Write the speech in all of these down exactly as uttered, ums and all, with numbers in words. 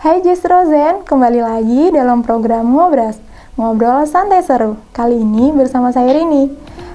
Hai Jestrozen, kembali lagi dalam program Ngobras Ngobrol Santai Seru. Kali ini bersama saya Rini.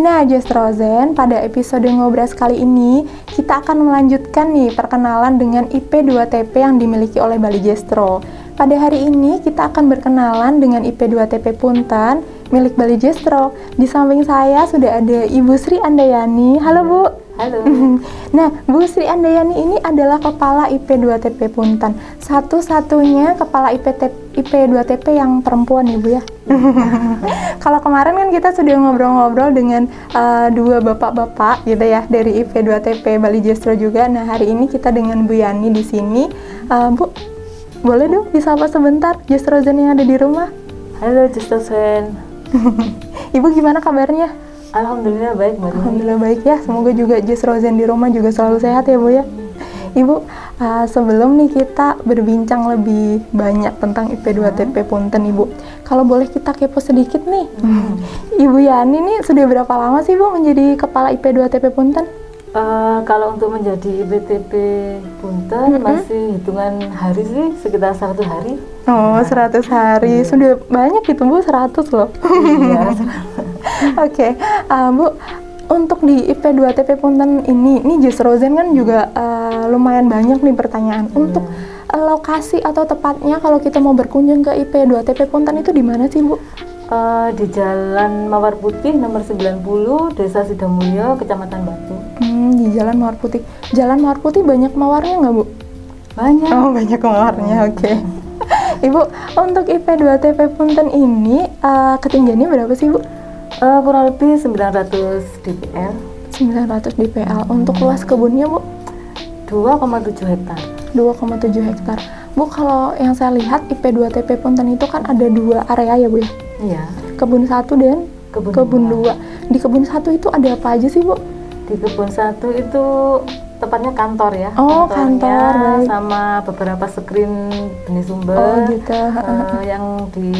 Nah Jestrozen, pada episode Ngobras kali ini kita akan melanjutkan nih perkenalan dengan I P dua T P yang dimiliki oleh Balitjestro. Pada hari ini kita akan berkenalan dengan I P dua T P Punten milik Balitjestro. Di samping saya sudah ada Ibu Sri Andayani. Halo Bu. Halo. Nah, Bu Sri Andayani ini adalah kepala I P dua T P Punten. Satu-satunya kepala I P dua T P yang perempuan ya Bu ya. Kalau kemarin kan kita sudah ngobrol-ngobrol dengan uh, dua bapak-bapak gitu ya dari I P dua T P Balitjestro juga. Nah, hari ini kita dengan Bu Yani di sini. Uh, Bu, boleh dong disapa sebentar Jestrozen yang ada di rumah. Halo Jestrozen. Ibu gimana kabarnya? Alhamdulillah baik, Mbak. Alhamdulillah baik ya. Semoga juga Jestrozen di rumah juga selalu sehat ya Bu ya. Ibu, uh, sebelum nih kita berbincang lebih banyak tentang I P dua T P Punten Ibu, kalau boleh kita kepo sedikit nih. Hmm. Ibu Yani nih sudah berapa lama sih Bu menjadi kepala I P dua T P Punten? Uh, kalau untuk menjadi I P T P Punten mm-hmm. masih hitungan hari sih, sekitar seratus hari. Oh, seratus hari. Iya. Sudah banyak gitu Bu, seratus loh. Iya. Oke, uh, Bu, untuk di I P dua T P Punten ini, ini Jestrozen kan juga uh, lumayan banyak nih pertanyaan. Iya. Untuk lokasi atau tepatnya kalau kita mau berkunjung ke I P dua T P Punten itu di mana sih Bu? Uh, di Jalan Mawar Putih nomor sembilan puluh, Desa Sidomulyo, Kecamatan Batu. Hmm, di Jalan Mawar Putih. Jalan Mawar Putih banyak mawarnya nggak, Bu? Banyak. Oh, banyak mawarnya, oke. Okay. Ibu, untuk I P dua T P Punten ini uh, ketinggiannya berapa sih, Bu? Uh, kurang lebih sembilan ratus D P L. sembilan ratus D P L. Hmm. Untuk luas kebunnya, Bu? dua koma tujuh hektar. dua koma tujuh hektar. Bu, kalau yang saya lihat I P dua T P Punten itu kan ada dua area ya, Bu ya? Iya. Kebun satu dan kebun, kebun dua. Di kebun satu itu ada apa aja sih Bu? Di kebun satu itu tepatnya kantor ya. Oh, kantornya kantor baik. Sama beberapa screen benih sumber. Oh gitu. Uh, yang di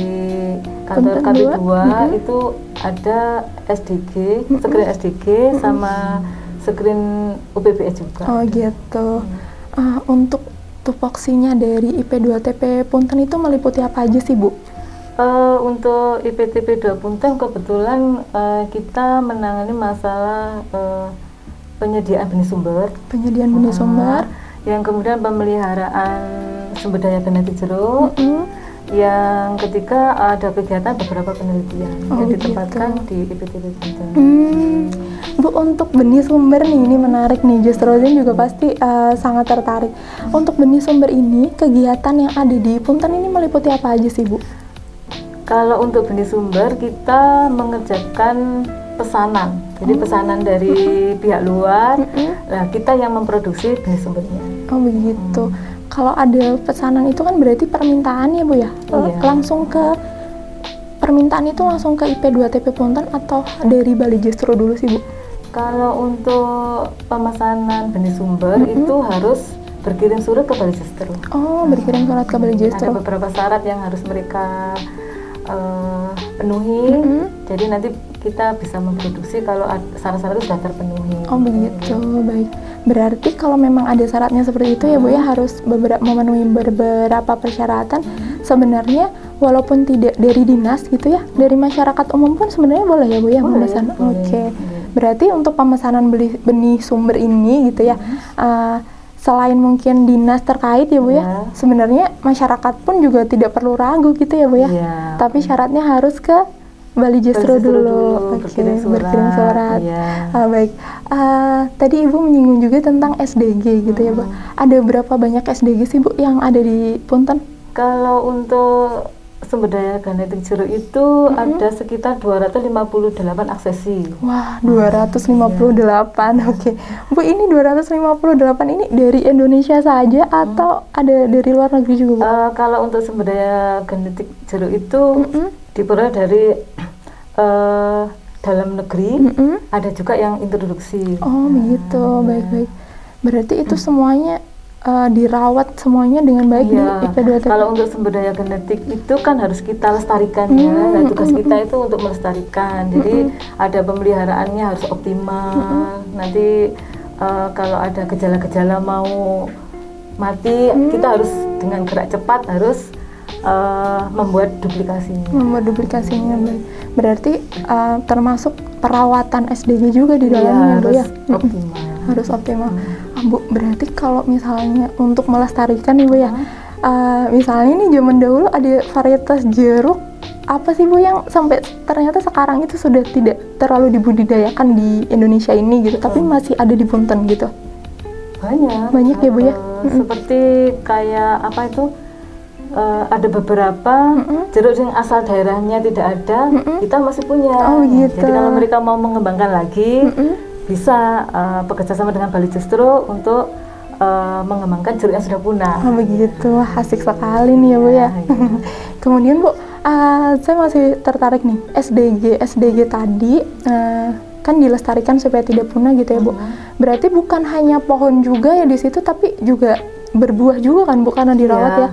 kantor K P dua mm-hmm. itu ada S D G, mm-hmm. screen S D G mm-hmm. sama screen U P P E juga. Oh gitu. Hmm. Uh, untuk tupoksinya dari I P dua T P Punten itu meliputi apa aja sih Bu? Uh, untuk I P T P dua Punten kebetulan uh, kita menangani masalah uh, penyediaan benih sumber, penyediaan benih uh, sumber, yang kemudian pemeliharaan sumber daya genetik jeruk, mm-hmm. yang ketiga ada kegiatan beberapa penelitian oh, yang ditempatkan gitu. Di I P T P Punten. Hmm. Bu, untuk benih sumber nih ini menarik nih, Jestrozen juga pasti uh, sangat tertarik. Mm-hmm. Untuk benih sumber ini kegiatan yang ada di Punten ini meliputi apa aja sih Bu? Kalau untuk benih sumber kita mengerjakan pesanan, jadi pesanan dari pihak luar, nah kita yang memproduksi benih sumbernya. Oh begitu. Hmm. Kalau ada pesanan itu kan berarti permintaan ya Bu ya? Oh, iya. Langsung ke permintaan itu langsung ke I P dua T P Punten atau dari Balitjestro dulu sih Bu? Kalau untuk pemesanan benih sumber hmm. itu harus berkirim surat ke Balitjestro. Oh berkirim surat ke Balitjestro. Ada beberapa syarat yang harus mereka Uh, penuhi, mm-hmm. jadi nanti kita bisa memproduksi kalau syarat-syarat itu sudah terpenuhi. Oh begitu, mm-hmm. baik. Berarti kalau memang ada syaratnya seperti itu mm-hmm. ya Bu ya harus beberapa, memenuhi beberapa persyaratan. Mm-hmm. Sebenarnya walaupun tidak dari dinas gitu ya, dari masyarakat umum pun sebenarnya boleh ya Bu ya memesan. Oke. Okay. Berarti untuk pemesanan beli, benih sumber ini gitu ya. Mm-hmm. Uh, Selain mungkin dinas terkait ya Bu ya, ya, sebenarnya masyarakat pun juga tidak perlu ragu gitu ya Bu ya. ya. Tapi syaratnya harus ke Balitjestro dulu, dulu okay. berkirim surat. Ya. Ah, baik. Uh, tadi Ibu menyinggung juga tentang S D G gitu hmm. ya Bu. Ada berapa banyak S D G sih Bu yang ada di Punten? Kalau untuk sumber daya genetik jeruk itu mm-hmm. ada sekitar dua ratus lima puluh delapan aksesi. Wah, dua ratus lima puluh delapan. Yeah. Oke. Okay. Bu, ini dua ratus lima puluh delapan ini dari Indonesia saja mm-hmm. atau ada dari luar negeri juga, Bu? Uh, kalau untuk sumber daya genetik jeruk itu mm-hmm. diperoleh dari uh, dalam negeri, mm-hmm. ada juga yang introduksi. Oh, begitu. Nah, baik-baik. Berarti itu mm-hmm. semuanya Uh, dirawat semuanya dengan baik ya. Di I P dua T P. Kalau untuk sumber daya genetik itu kan harus kita lestarikan mm, ya. Nah, tugas mm, kita mm. itu untuk melestarikan. Mm, Jadi mm. ada pemeliharaannya harus optimal. Mm, Nanti uh, kalau ada gejala-gejala mau mati, mm. kita harus di dengan gerak cepat harus uh, membuat duplikasinya. Membuat duplikasinya, baik. Berarti uh, termasuk perawatan S D G juga di dalamnya, ya, harus ya? Optimal. Mm-hmm. Harus optimal. Hmm. Ah, Bu, berarti kalau misalnya untuk melestarikan, Ibu ya, hmm. uh, misalnya nih zaman dahulu ada varietas jeruk, apa sih Bu yang sampai ternyata sekarang itu sudah tidak terlalu dibudidayakan di Indonesia ini gitu, tapi masih ada di Punten gitu? Banyak. Banyak ya Bu ya? Uh, seperti kayak apa itu, uh, ada beberapa Mm-mm. jeruk yang asal daerahnya tidak ada, Mm-mm. kita masih punya. Oh gitu. Jadi kalau mereka mau mengembangkan lagi, Mm-mm. bisa uh, bekerjasama dengan Balitjestro untuk Uh, mengembangkan jeruk yang sudah punah. Oh begitu, wah asik sekali nih ya Bu ya, ya. Gitu. Kemudian Bu, uh, saya masih tertarik nih S D G S D G tadi uh, kan dilestarikan supaya tidak punah gitu ya Bu. Hmm. Berarti bukan hanya pohon juga ya di situ, tapi juga berbuah juga kan Bu, karena dirawat ya. ya.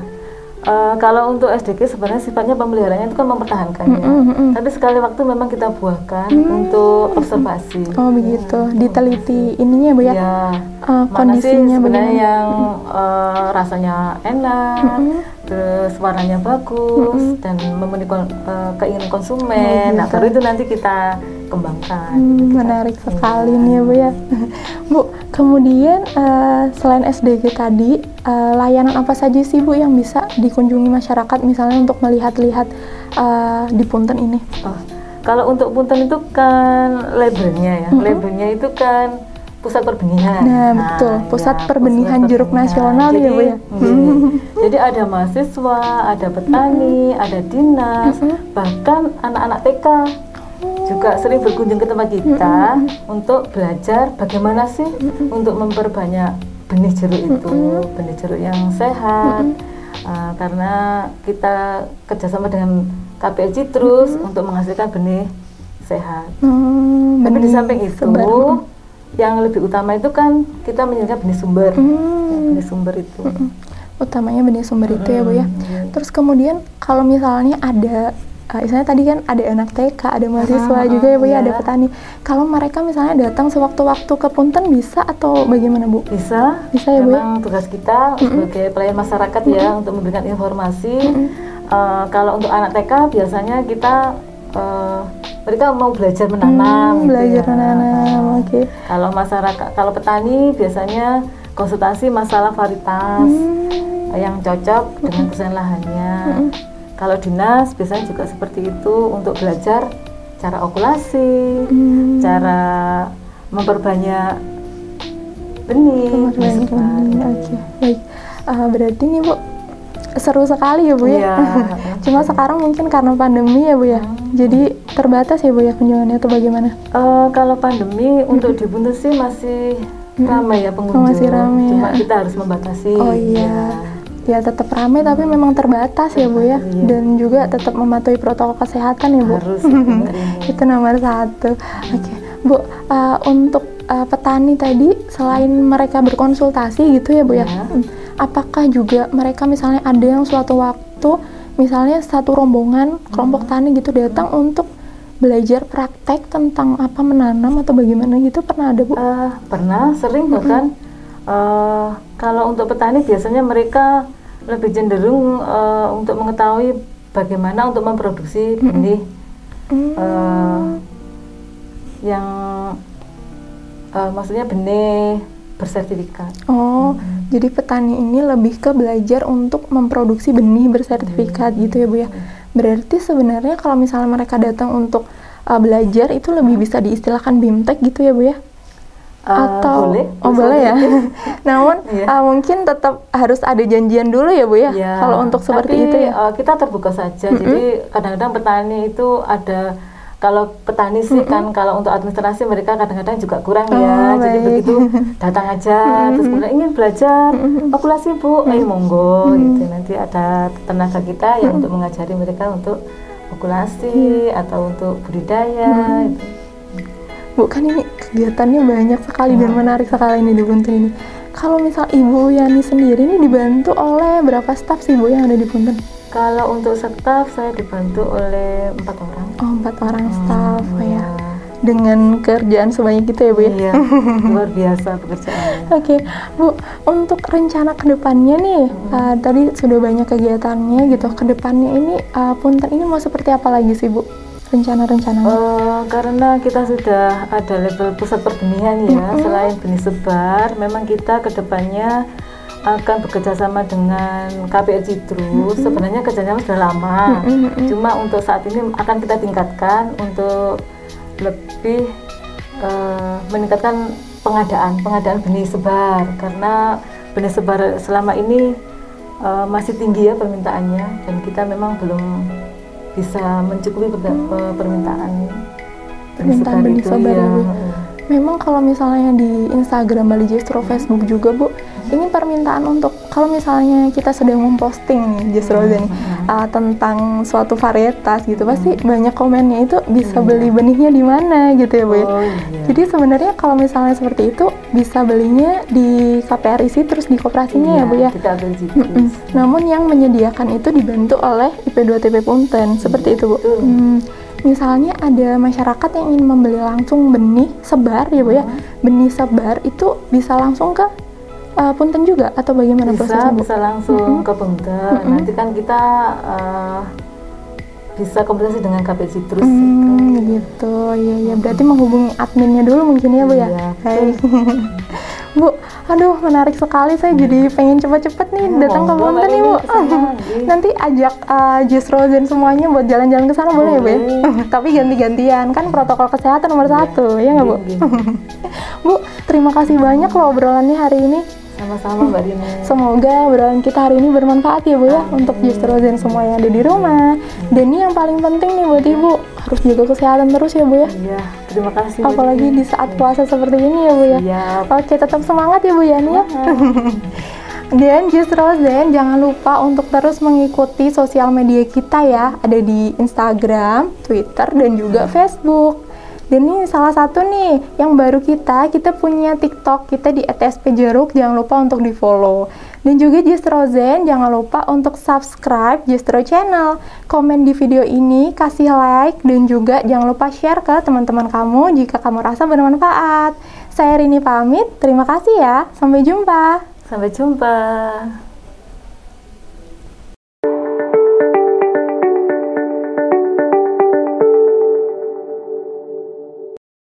Uh, kalau untuk S D G sebenarnya sifatnya pemeliharaannya itu kan mempertahankannya. Hmm, hmm, hmm. Tapi sekali waktu memang kita buahkan hmm. untuk observasi. Oh begitu, hmm. diteliti ininya Bu ya. ya. Uh, kondisinya sebenarnya bener. yang uh, rasanya enak, mm-hmm. terus warnanya bagus, mm-hmm. dan memenuhi kon- uh, keinginan konsumen. Mm-hmm. Nah baru itu nanti kita kembangkan. Mm, gitu, kita menarik kembangkan. sekali nih ya Bu ya. Bu, kemudian uh, selain S D G tadi, uh, layanan apa saja sih Bu yang bisa dikunjungi masyarakat misalnya untuk melihat-lihat uh, di Punten ini? Oh, kalau untuk Punten itu kan labelnya ya, mm-hmm. labelnya itu kan pusat perbenihan. Nah, nah betul, pusat ya, perbenihan pusat jeruk perbenihan. nasional jadi, ya Bu ya. Hmm. Jadi ada mahasiswa, ada petani, mm-hmm. ada dinas, mm-hmm. bahkan anak-anak T K mm-hmm. juga sering berkunjung ke tempat kita mm-hmm. untuk belajar bagaimana sih mm-hmm. untuk memperbanyak benih jeruk itu, mm-hmm. benih jeruk yang sehat. Mm-hmm. Uh, karena kita kerjasama dengan K P R Citrus mm-hmm. untuk menghasilkan benih sehat. Mm-hmm. Tapi di samping itu sebar. Yang lebih utama itu kan kita menyediakan benih sumber, hmm. benih sumber itu. Hmm. Utamanya benih sumber hmm. itu ya Bu ya. Hmm. Terus kemudian kalau misalnya ada, uh, misalnya tadi kan ada anak T K, ada mahasiswa ah, juga ya Bu ya, ada petani. Kalau mereka misalnya datang sewaktu-waktu ke Punten bisa atau bagaimana Bu? Bisa, bisa ya Bu. Memang tugas kita hmm. sebagai pelayan masyarakat hmm. ya untuk memberikan informasi. Hmm. Uh, kalau untuk anak T K biasanya kita uh, mereka mau belajar menanam, hmm, gitu belajar ya. menanam, oke. Okay. Kalau masyarakat, kalau petani biasanya konsultasi masalah varietas hmm. yang cocok hmm. dengan kesulitan lahannya. Hmm. Kalau dinas biasanya juga seperti itu untuk belajar cara okulasi, hmm. cara memperbanyak benih. Memperbanyak benih, oke. Baik, uh, berarti nih Bu. Seru sekali ya Bu ya. ya. Cuma sekarang mungkin karena pandemi ya Bu ya. Hmm. Jadi terbatas ya Bu ya kunjungannya atau bagaimana? Uh, kalau pandemi hmm. untuk di Punten sih masih hmm. ramai ya pengunjung. Masih ramai. Cuma ya. kita harus membatasi. Oh iya. Ya, ya tetap ramai hmm. tapi memang terbatas ya Bu ya. Hmm. Dan juga tetap mematuhi protokol kesehatan ya Bu. Harus. Itu nomor satu. Hmm. Oke. Okay. Bu, uh, untuk uh, petani tadi selain mereka berkonsultasi gitu ya Bu ya. ya. Hmm. Apakah juga mereka misalnya ada yang suatu waktu misalnya satu rombongan kelompok tani gitu datang hmm. untuk belajar praktek tentang apa menanam atau bagaimana gitu, pernah ada Bu? Uh, pernah, sering bahkan mm-hmm. uh, kalau untuk petani biasanya mereka lebih cenderung uh, untuk mengetahui bagaimana untuk memproduksi benih mm-hmm. uh, yang uh, maksudnya benih bersertifikat. Oh, hmm. jadi petani ini lebih ke belajar untuk memproduksi benih bersertifikat hmm. gitu ya Bu ya. Berarti sebenarnya kalau misalnya mereka datang untuk uh, belajar itu lebih hmm. bisa diistilahkan bimtek gitu ya Bu ya? Uh, Atau boleh, oh boleh ya. Namun yeah. uh, mungkin tetap harus ada janjian dulu ya Bu ya. Yeah. Kalau untuk seperti Tapi, itu ya. Uh, kita terbuka saja. Mm-hmm. Jadi kadang-kadang petani itu ada. Kalau petani sih mm-hmm. kan kalau untuk administrasi mereka kadang-kadang juga kurang oh, ya, baik. Jadi begitu datang aja, mm-hmm. terus kemudian ingin belajar mm-hmm. okulasi Bu, ayo monggo, mm-hmm. gitu. Nanti ada tenaga kita yang mm-hmm. untuk mengajari mereka untuk okulasi mm-hmm. atau untuk budidaya. Mm-hmm. Gitu. Bu kan ini kegiatannya banyak sekali mm-hmm. dan menarik sekali ini di Punten ini. Kalau misal Ibu Yani sendiri ini dibantu oleh berapa staf sih Bu yang ada di Punten? Kalau untuk staf saya dibantu oleh empat orang. Oh empat orang staf, hmm, oh, ya. dengan kerjaan sebanyak itu ya Bu ya? Iya, luar biasa pekerjaannya. Oke, okay. Bu, untuk rencana kedepannya nih, hmm. uh, tadi sudah banyak kegiatannya gitu, kedepannya ini uh, Punten ini mau seperti apa lagi sih Bu? Rencana-rencananya? Uh, karena kita sudah ada level pusat perbenihan ya, mm-hmm. selain benih sebar, memang kita kedepannya akan bekerjasama dengan K P R Citrus. Mm-hmm. Sebenarnya kerjasama sudah lama, mm-hmm. cuma untuk saat ini akan kita tingkatkan untuk lebih uh, meningkatkan pengadaan pengadaan benih sebar, karena benih sebar selama ini uh, masih tinggi ya permintaannya, dan kita memang belum bisa mencukupi permintaan benih sebar itu ya. Memang kalau misalnya di Instagram Balitjestro, Facebook juga Bu, ini permintaan untuk kalau misalnya kita sedang memposting nih Jestrozen hmm. uh, tentang suatu varietas gitu, pasti hmm. banyak komennya itu bisa hmm. beli benihnya di mana gitu ya Bu. Oh, iya. Jadi sebenarnya kalau misalnya seperti itu bisa belinya di K P R I C terus di koperasinya iya, ya Bu ya. Kita ambil mm-hmm. Namun yang menyediakan itu dibantu oleh I P dua T P Punten seperti itu Bu. Hmm. Misalnya ada masyarakat yang ingin membeli langsung benih sebar ya Bu ya, hmm. benih sebar itu bisa langsung ke uh, Punten juga atau bagaimana bisa, prosesnya Bu? Bisa langsung mm-hmm. ke Punten, mm-hmm. nanti kan kita uh, bisa komunikasi dengan K P R Citrus mm, gitu. gitu, ya ya berarti menghubungi adminnya dulu mungkin ya Bu ya? Iya, hey. Bu, aduh menarik sekali, saya hmm. jadi pengen cepet-cepet nih hmm, datang ke Punten nih Bu. Nanti ajak uh, Jestrozen semuanya buat jalan-jalan ke sana oh, boleh ya Bu ya? Tapi ganti-gantian, kan protokol kesehatan nomor satu, ya nggak Bu? Bu, terima kasih banyak loh obrolannya hari ini. Sama-sama Mbak Rini. Semoga obrolan kita hari ini bermanfaat ya Bu ya, amin. Untuk Jestrozen semua yang ada di rumah. Dan ini yang paling penting nih buat Ibu, harus jaga kesehatan terus ya Bu ya. Iya, terima kasih. Apalagi di saat puasa seperti ini ya Bu ya. Siap. Oke, tetap semangat ya Bu Yani ya. Dan Jestrozen jangan lupa untuk terus mengikuti sosial media kita ya. Ada di Instagram, Twitter, dan juga Facebook. Dan ini salah satu nih yang baru kita, kita punya TikTok kita di at s p jeruk, jangan lupa untuk di follow. Dan juga Jestrozen jangan lupa untuk subscribe Jestro channel, komen di video ini, kasih like, dan juga jangan lupa share ke teman-teman kamu jika kamu rasa bermanfaat. Saya Rini pamit, terima kasih ya, sampai jumpa. Sampai jumpa.